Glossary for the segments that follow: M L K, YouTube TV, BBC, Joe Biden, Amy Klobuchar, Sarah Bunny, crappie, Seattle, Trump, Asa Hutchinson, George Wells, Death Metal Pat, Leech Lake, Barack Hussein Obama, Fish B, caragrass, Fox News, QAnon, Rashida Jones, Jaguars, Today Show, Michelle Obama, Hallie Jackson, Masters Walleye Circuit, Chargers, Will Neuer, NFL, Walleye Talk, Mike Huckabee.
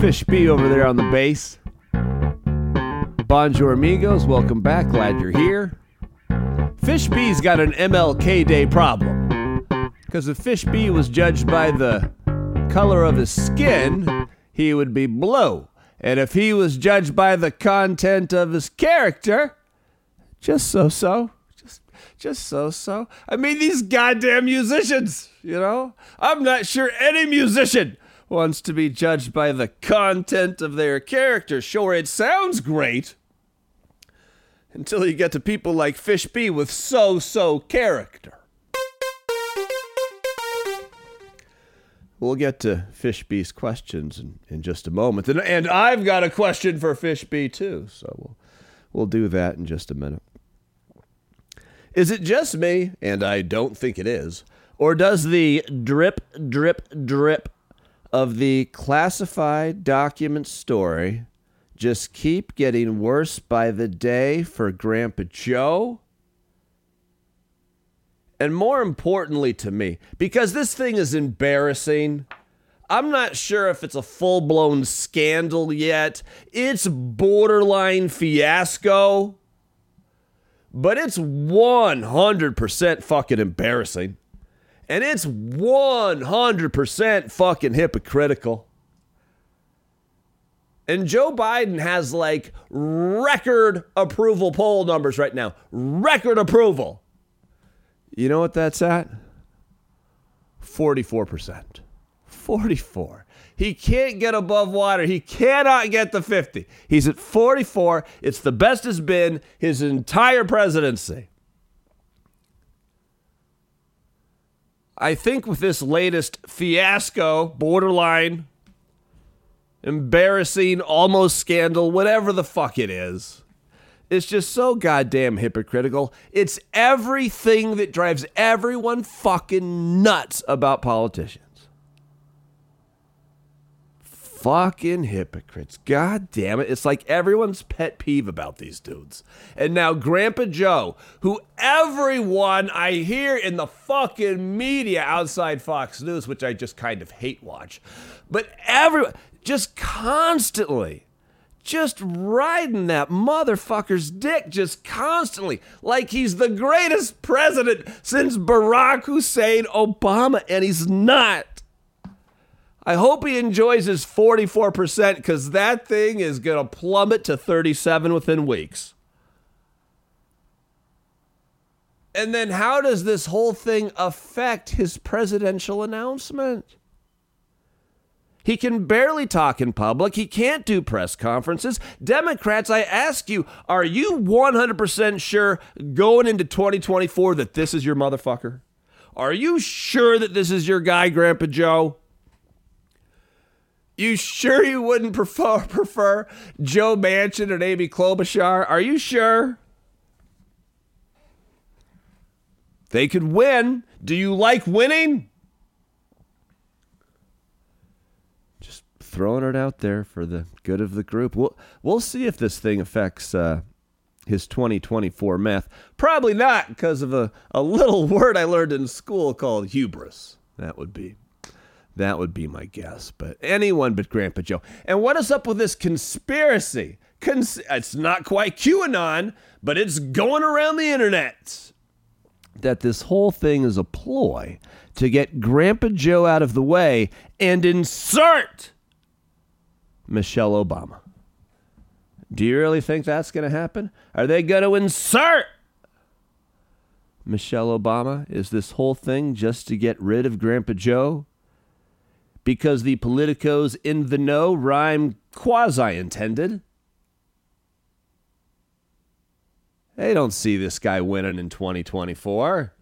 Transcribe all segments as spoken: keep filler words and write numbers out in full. Fish B over there on the bass. Bonjour amigos, welcome back, glad you're here. Fish B's got an M L K Day problem. Because if Fish B was judged by the color of his skin, he would be blue. And if he was judged by the content of his character, just so-so. Just just so-so. I mean, these goddamn musicians, you know? I'm not sure any musician wants to be judged by the content of their character. Sure, it sounds great. Until you get to people like Fish B with so-so character. We'll get to Fish B's questions in, in just a moment. And, and I've got a question for Fish B, too. So we'll, we'll do that in just a minute. Is it just me, and I don't think it is, or does the drip, drip, drip of the classified document story just keep getting worse by the day for Grandpa Joe? And more importantly to me, because this thing is embarrassing, I'm not sure if it's a full-blown scandal yet. It's borderline fiasco, but it's one hundred percent fucking embarrassing. And it's one hundred percent fucking hypocritical. And Joe Biden has like record approval poll numbers right now. Record approval. You know what that's at? forty-four percent. forty-four. He can't get above water. He cannot get to fifty. He's at forty-four. It's the best it's been his entire presidency. I think with this latest fiasco, borderline, embarrassing, almost scandal, whatever the fuck it is, it's just so goddamn hypocritical. It's everything that drives everyone fucking nuts about politicians. Fucking hypocrites. God damn it. It's like everyone's pet peeve about these dudes. And now Grandpa Joe, who everyone I hear in the fucking media outside Fox News, which I just kind of hate watch, but everyone just constantly just riding that motherfucker's dick just constantly like he's the greatest president since Barack Hussein Obama, and he's not. I hope he enjoys his forty-four percent, because that thing is going to plummet to thirty-seven within weeks. And then how does this whole thing affect his presidential announcement? He can barely talk in public. He can't do press conferences. Democrats, I ask you, are you one hundred percent sure going into twenty twenty-four that this is your motherfucker? Are you sure that this is your guy, Grandpa Joe? You sure you wouldn't prefer, prefer Joe Manchin and Amy Klobuchar? Are you sure? They could win. Do you like winning? Just throwing it out there for the good of the group. We'll, we'll see if this thing affects uh, his twenty twenty-four math. Probably not, because of a, a little word I learned in school called hubris. That would be. That would be my guess, but anyone but Grandpa Joe. And what is up with this conspiracy? Cons- it's not quite QAnon, but it's going around the internet. That this whole thing is a ploy to get Grandpa Joe out of the way and insert Michelle Obama. Do you really think that's going to happen? Are they going to insert Michelle Obama? Is this whole thing just to get rid of Grandpa Joe? Because the politicos in the know rhyme quasi-intended. They don't see this guy winning in twenty twenty-four.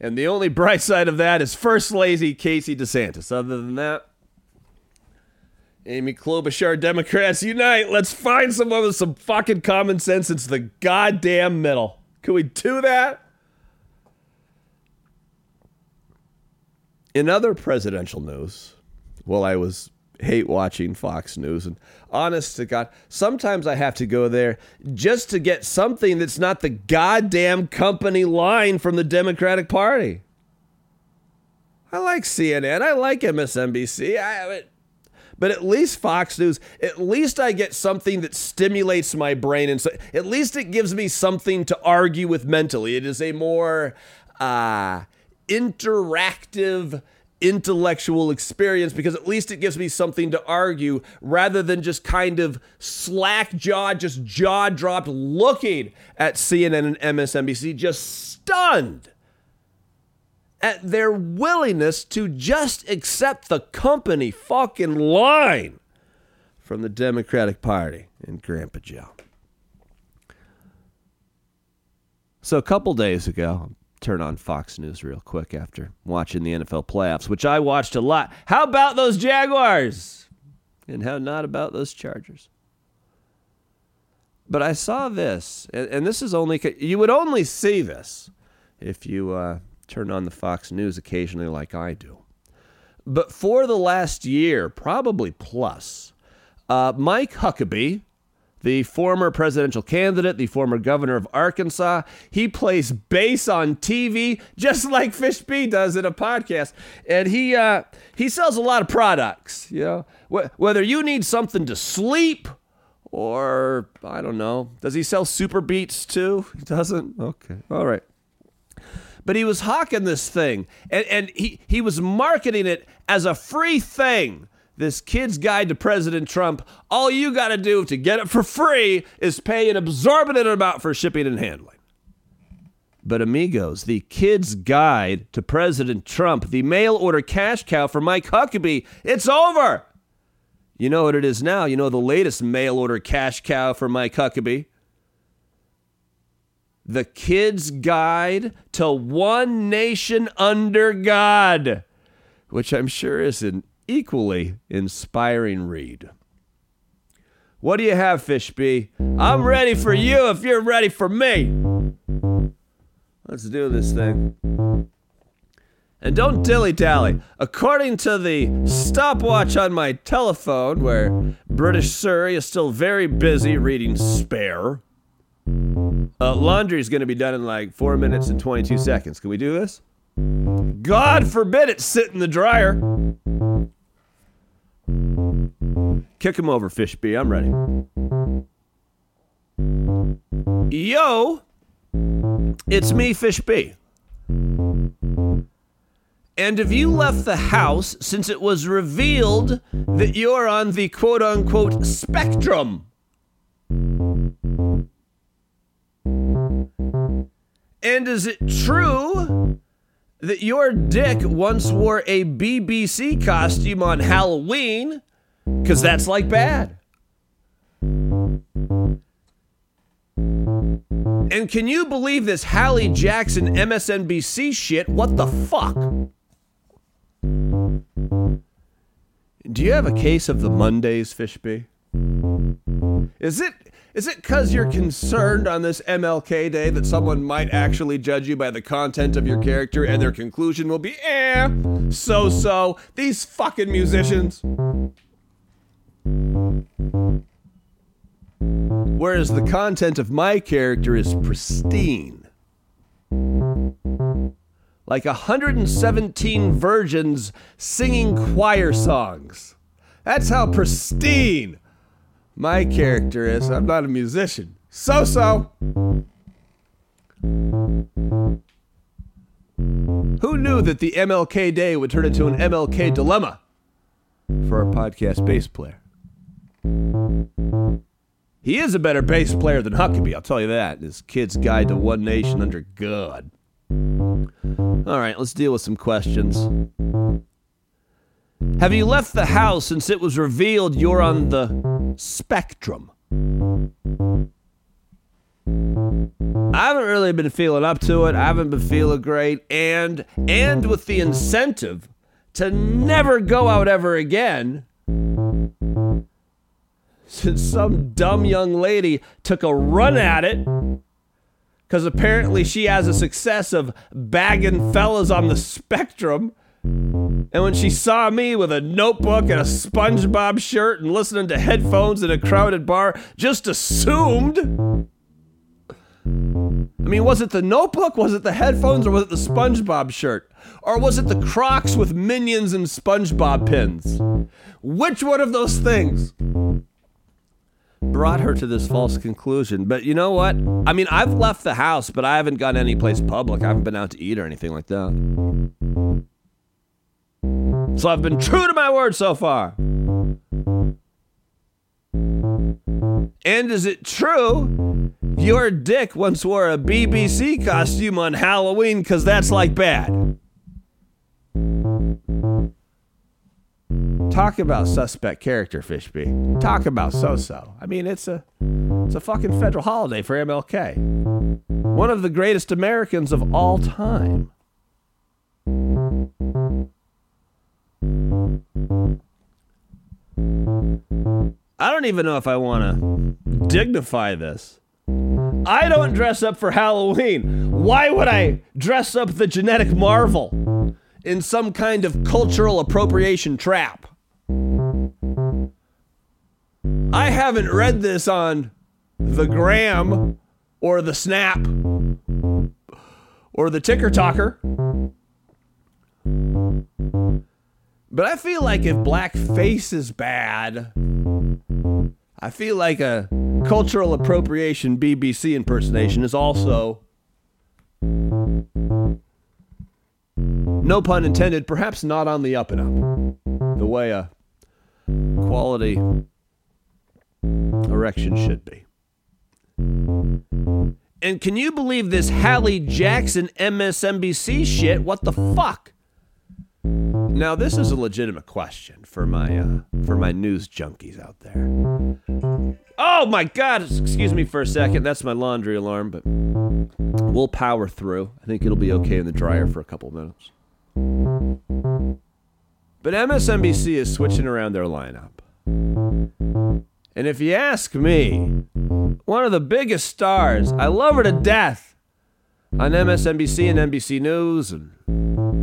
And the only bright side of that is first lazy Casey DeSantis. Other than that, Amy Klobuchar, Democrats unite. Let's find someone with some fucking common sense. It's the goddamn middle. Can we do that? In other presidential news, well, I was hate watching Fox News, and honest to God, sometimes I have to go there just to get something that's not the goddamn company line from the Democratic Party. I like C N N. I like M S N B C. I, But at least Fox News, at least I get something that stimulates my brain. And so at least it gives me something to argue with mentally. It is a more uh, interactive intellectual experience because at least it gives me something to argue rather than just kind of slack jaw, just jaw dropped looking at C N N and M S N B C, just stunned at their willingness to just accept the company fucking line from the Democratic Party and Grandpa Joe. So a couple days ago, I'll turn on Fox News real quick after watching the N F L playoffs, which I watched a lot. How about those Jaguars? And how not about those Chargers? But I saw this, and this is only, you would only see this if you uh, turn on the Fox News occasionally like I do. But for the last year, probably plus, uh, Mike Huckabee, the former presidential candidate, the former governor of Arkansas, he plays bass on T V, just like Fish B does in a podcast. And he uh, he sells a lot of products, you know, whether you need something to sleep or, I don't know, does he sell Super Beats too? He doesn't? Okay. All right. But he was hawking this thing, and, and he, he was marketing it as a free thing. This kid's guide to President Trump. All you got to do to get it for free is pay an exorbitant amount for shipping and handling. But amigos, the kid's guide to President Trump, the mail order cash cow for Mike Huckabee, it's over. You know what it is now. You know the latest mail order cash cow for Mike Huckabee. The Kid's Guide to One Nation Under God, which I'm sure is an equally inspiring read. What do you have, Fish B? I'm ready for you if you're ready for me. Let's do this thing. And don't dilly-dally. According to the stopwatch on my telephone, where British Surrey is still very busy reading Spare, Uh, laundry is going to be done in like four minutes and twenty-two seconds. Can we do this? God forbid it sit in the dryer. Kick him over, Fish B. I'm ready. Yo, it's me, Fish B. And if you left the house since it was revealed that you're on the quote-unquote spectrum, and is it true that your dick once wore a B B C costume on Halloween? Because that's like bad. And can you believe this Hallie Jackson M S N B C shit? What the fuck? Do you have a case of the Mondays, Fishby? Is it... Is it because you're concerned on this M L K Day that someone might actually judge you by the content of your character and their conclusion will be, eh, so-so, these fucking musicians? Whereas the content of my character is pristine. Like one hundred seventeen virgins singing choir songs. That's how pristine my character is. I'm not a musician. So-so. Who knew that the M L K Day would turn into an M L K dilemma for our podcast bass player? He is a better bass player than Huckabee, I'll tell you that. This Kid's Guide to One Nation Under God. All right, let's deal with some questions. Have you left the house since it was revealed you're on the spectrum? I haven't really been feeling up to it. I haven't been feeling great. And, and with the incentive to never go out ever again, since some dumb young lady took a run at it, because apparently she has a success of bagging fellas on the spectrum. And when she saw me with a notebook and a SpongeBob shirt and listening to headphones in a crowded bar, just assumed I mean, was it the Notebook? Was it the headphones? Or was it the SpongeBob shirt? Or was it the Crocs with Minions and SpongeBob pins? Which one of those things brought her to this false conclusion? But you know what? I mean, I've left the house, but I haven't gone anyplace public. I haven't been out to eat or anything like that. So I've been true to my word so far. And is it true your dick once wore a B B C costume on Halloween? Because that's like bad. Talk about suspect character, Fish B. Talk about so-so. I mean, it's a it's a fucking federal holiday for M L K. One of the greatest Americans of all time. I don't even know if I want to dignify this. I don't dress up for Halloween. Why would I dress up the genetic marvel in some kind of cultural appropriation trap? I haven't read this on the gram or the snap or the ticker talker. But I feel like if blackface is bad, I feel like a cultural appropriation B B C impersonation is also, no pun intended, perhaps not on the up and up, the way a quality erection should be. And can you believe this Hallie Jackson M S N B C shit? What the fuck? Now, this is a legitimate question for my uh, for my news junkies out there. Oh, my God. Excuse me for a second. That's my laundry alarm, but we'll power through. I think it'll be okay in the dryer for a couple minutes. But M S N B C is switching around their lineup. And if you ask me, one of the biggest stars, I love her to death, on M S N B C and N B C News, and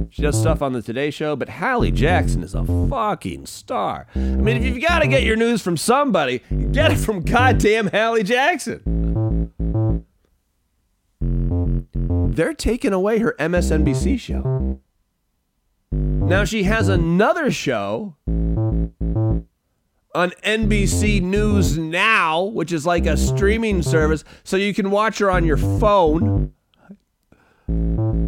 she does stuff on the Today Show, but Hallie Jackson is a fucking star. I mean, if you've got to get your news from somebody, get it from goddamn Hallie Jackson. They're taking away her M S N B C show. Now she has another show on N B C News Now, which is like a streaming service, so you can watch her on your phone.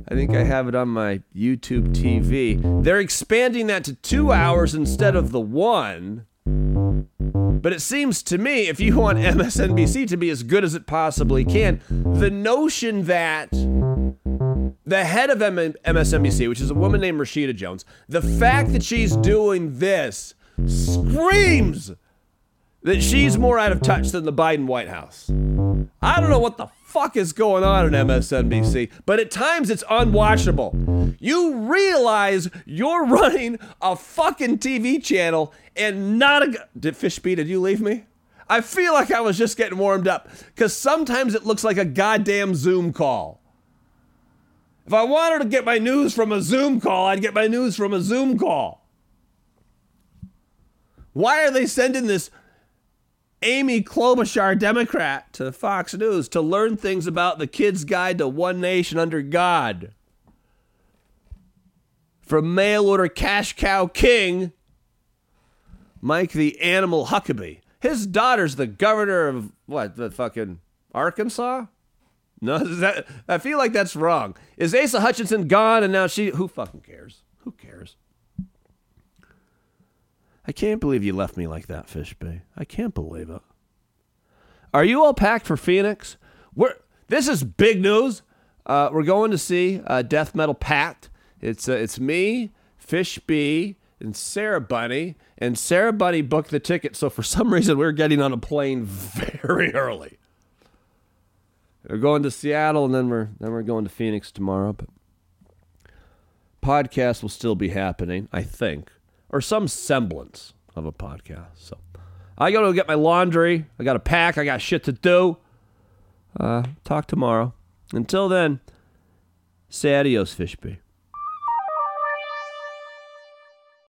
I think I have it on my YouTube T V. They're expanding that to two hours instead of the one. But it seems to me, if you want M S N B C to be as good as it possibly can, the notion that the head of M S N B C, which is a woman named Rashida Jones, the fact that she's doing this screams that she's more out of touch than the Biden White House. I don't know what the fuck is going on in M S N B C, but at times it's unwatchable. You realize you're running a fucking T V channel and not a... Did Fish B, did you leave me? I feel like I was just getting warmed up, because sometimes it looks like a goddamn Zoom call. If I wanted to get my news from a Zoom call, I'd get my news from a Zoom call. Why are they sending this Amy Klobuchar, Democrat, to Fox News to learn things about the Kid's Guide to One Nation Under God from mail-order cash cow king Mike the Animal Huckabee? His daughter's the governor of, what, the fucking Arkansas? No, is that, I feel like that's wrong. Is Asa Hutchinson gone and now she... Who fucking cares? Who cares? I can't believe you left me like that, Fish B. I can't believe it. Are you all packed for Phoenix? We're, this is big news. Uh, we're going to see uh, Death Metal Pat. It's uh, it's me, Fish B, and Sarah Bunny. And Sarah Bunny booked the ticket, so for some reason we're getting on a plane very early. We're going to Seattle, and then we're then we're going to Phoenix tomorrow. But podcast will still be happening, I think. Or some semblance of a podcast. So I gotta go get my laundry. I gotta pack. I got shit to do. Uh, talk tomorrow. Until then, say adios, Fish B.